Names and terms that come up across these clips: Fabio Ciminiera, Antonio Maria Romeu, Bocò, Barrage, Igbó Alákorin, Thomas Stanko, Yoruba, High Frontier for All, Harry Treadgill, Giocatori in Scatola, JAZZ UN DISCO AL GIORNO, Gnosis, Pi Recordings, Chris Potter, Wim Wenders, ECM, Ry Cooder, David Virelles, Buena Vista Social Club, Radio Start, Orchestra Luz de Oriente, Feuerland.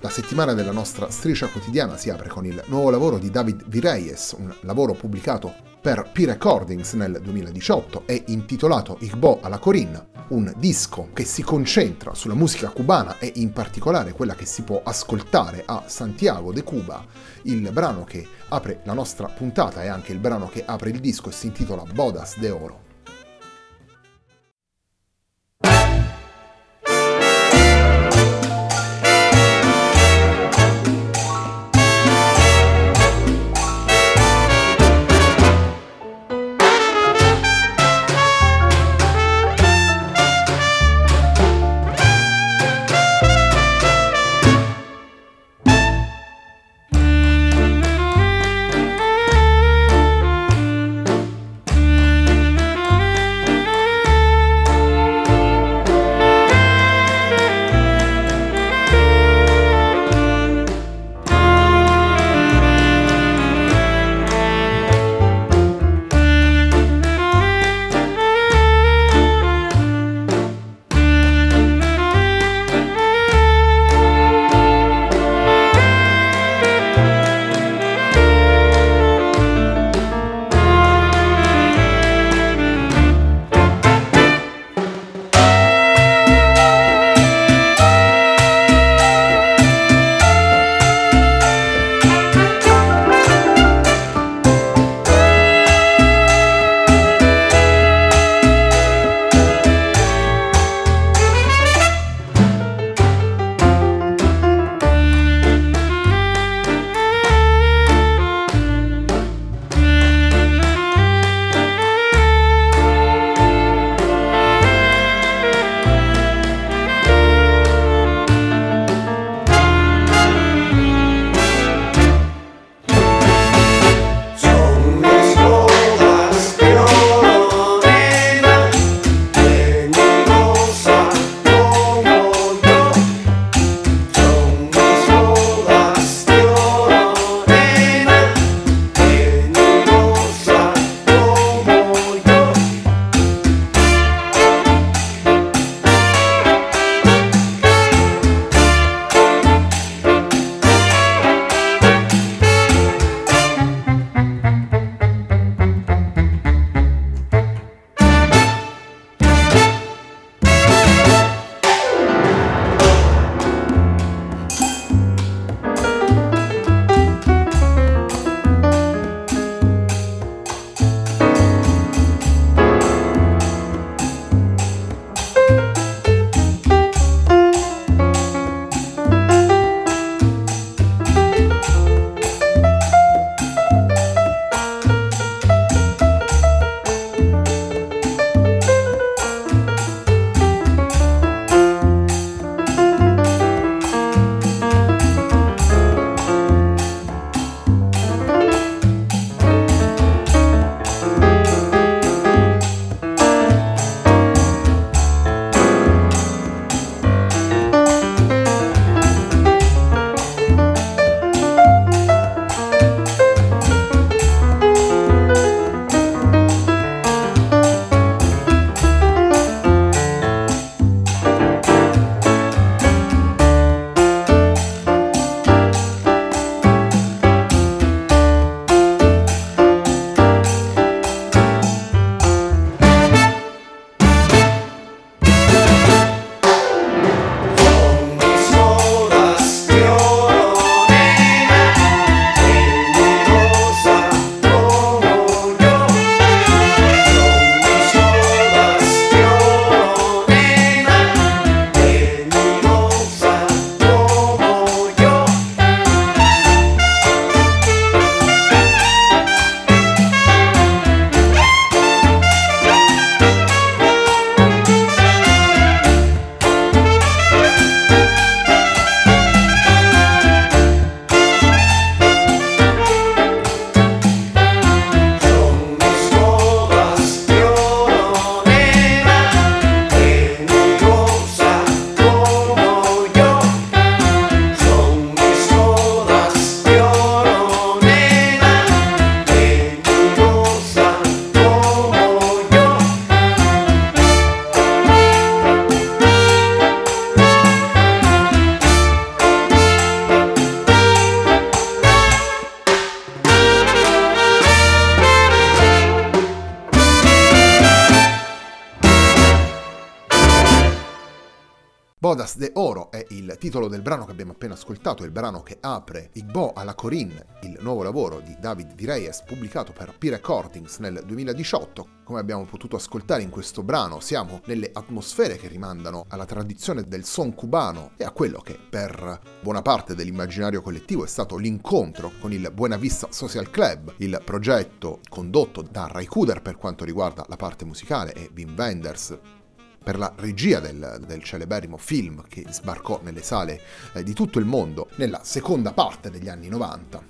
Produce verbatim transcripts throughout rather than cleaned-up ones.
La settimana della nostra striscia quotidiana si apre con il nuovo lavoro di David Virelles, un lavoro pubblicato per Pi Recordings nel duemiladiciotto e intitolato Igbó Alákorin, un disco che si concentra sulla musica cubana e in particolare quella che si può ascoltare a Santiago de Cuba. Il brano che apre la nostra puntata e anche il brano che apre il disco si intitola Bodas de Oro. Bodas de Oro è il titolo del brano che abbiamo appena ascoltato, il brano che apre Igbó Alákorin, il nuovo lavoro di David Virelles pubblicato per Pi Recordings nel duemiladiciotto. Come abbiamo potuto ascoltare in questo brano, siamo nelle atmosfere che rimandano alla tradizione del son cubano e a quello che per buona parte dell'immaginario collettivo è stato l'incontro con il Buena Vista Social Club, il progetto condotto da Ry Cooder per quanto riguarda la parte musicale e Wim Wenders per la regia del, del celeberrimo film che sbarcò nelle sale eh, di tutto il mondo nella seconda parte degli anni novanta.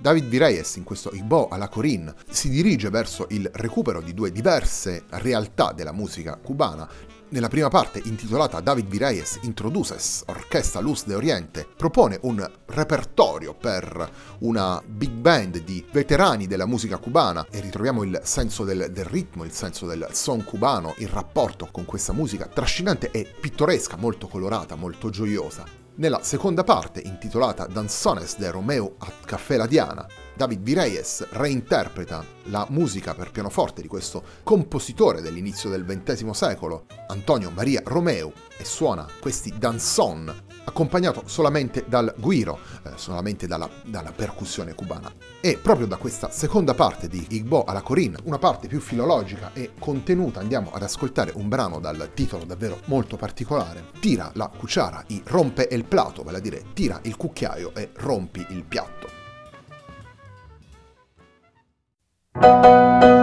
David Virelles in questo Igbó Alákorin si dirige verso il recupero di due diverse realtà della musica cubana. Nella prima parte, intitolata David Virelles Introduces Orchestra Luz de Oriente, propone un repertorio per una big band di veterani della musica cubana e ritroviamo il senso del, del ritmo, il senso del son cubano, il rapporto con questa musica trascinante e pittoresca, molto colorata, molto gioiosa. Nella seconda parte, intitolata Danzones de Romeu at Café La Diana, David Virelles reinterpreta la musica per pianoforte di questo compositore dell'inizio del ventesimo secolo, Antonio Maria Romeu, e suona questi danzón, accompagnato solamente dal guiro, eh, solamente dalla, dalla percussione cubana. E proprio da questa seconda parte di Igbó Alákorin, una parte più filologica e contenuta, andiamo ad ascoltare un brano dal titolo davvero molto particolare, Tira la cuchara y rompe el plato, vale a dire tira il cucchiaio e rompi il piatto. Thank you. Thank you.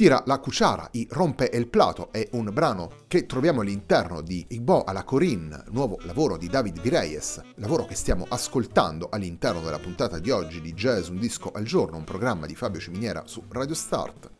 Tira la cuciara y rompe el plato è un brano che troviamo all'interno di Igbó Alákorin, nuovo lavoro di David Virelles, lavoro che stiamo ascoltando all'interno della puntata di oggi di Jazz Un Disco al Giorno, un programma di Fabio Ciminiera su Radio Start.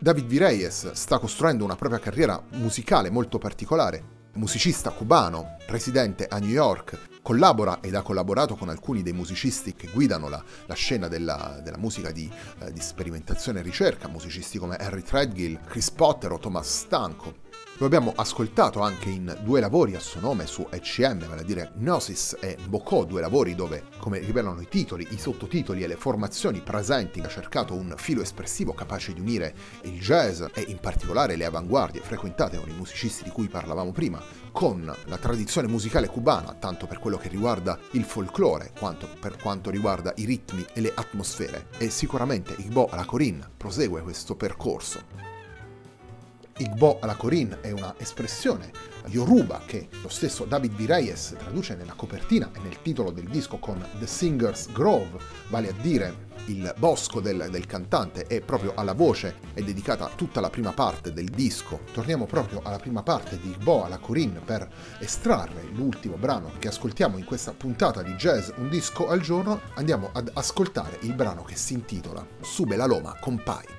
David Virelles sta costruendo una propria carriera musicale molto particolare. Musicista cubano, residente a New York, collabora ed ha collaborato con alcuni dei musicisti che guidano la, la scena della, della musica di, eh, di sperimentazione e ricerca, musicisti come Harry Treadgill, Chris Potter o Thomas Stanko. Lo abbiamo ascoltato anche in due lavori a suo nome su E C M, vale a dire Gnosis e Bocò, due lavori dove, come rivelano i titoli, i sottotitoli e le formazioni presenti, ha cercato un filo espressivo capace di unire il jazz e in particolare le avanguardie frequentate con i musicisti di cui parlavamo prima, con la tradizione musicale cubana, tanto per quello che riguarda il folklore quanto per quanto riguarda i ritmi e le atmosfere. E sicuramente Igbó Alákorin prosegue questo percorso. Igbó Alákorin è una espressione yoruba che lo stesso David Virelles traduce nella copertina e nel titolo del disco con The Singer's Grove, vale a dire il bosco del, del cantante, e proprio alla voce è dedicata tutta la prima parte del disco. Torniamo proprio alla prima parte di Igbó Alákorin per estrarre l'ultimo brano che ascoltiamo in questa puntata di Jazz Un Disco al Giorno. Andiamo ad ascoltare il brano che si intitola Sube la Loma, Compay.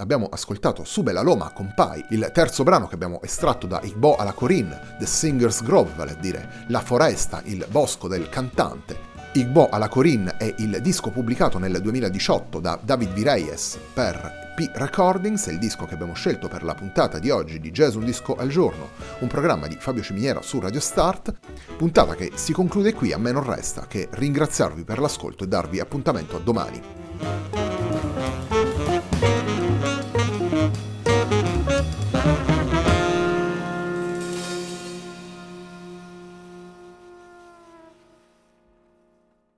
Abbiamo ascoltato Su Bella Loma con Pai, il terzo brano che abbiamo estratto da Igbó Alákorin, The Singer's Grove, vale a dire La foresta, il bosco del cantante. Igbó Alákorin è il disco pubblicato nel duemiladiciotto da David Virelles per Pi Recordings, è il disco che abbiamo scelto per la puntata di oggi di Jazz Un Disco al Giorno, un programma di Fabio Ciminiera su Radio Start, puntata che si conclude qui. A me non resta che ringraziarvi per l'ascolto e darvi appuntamento a domani.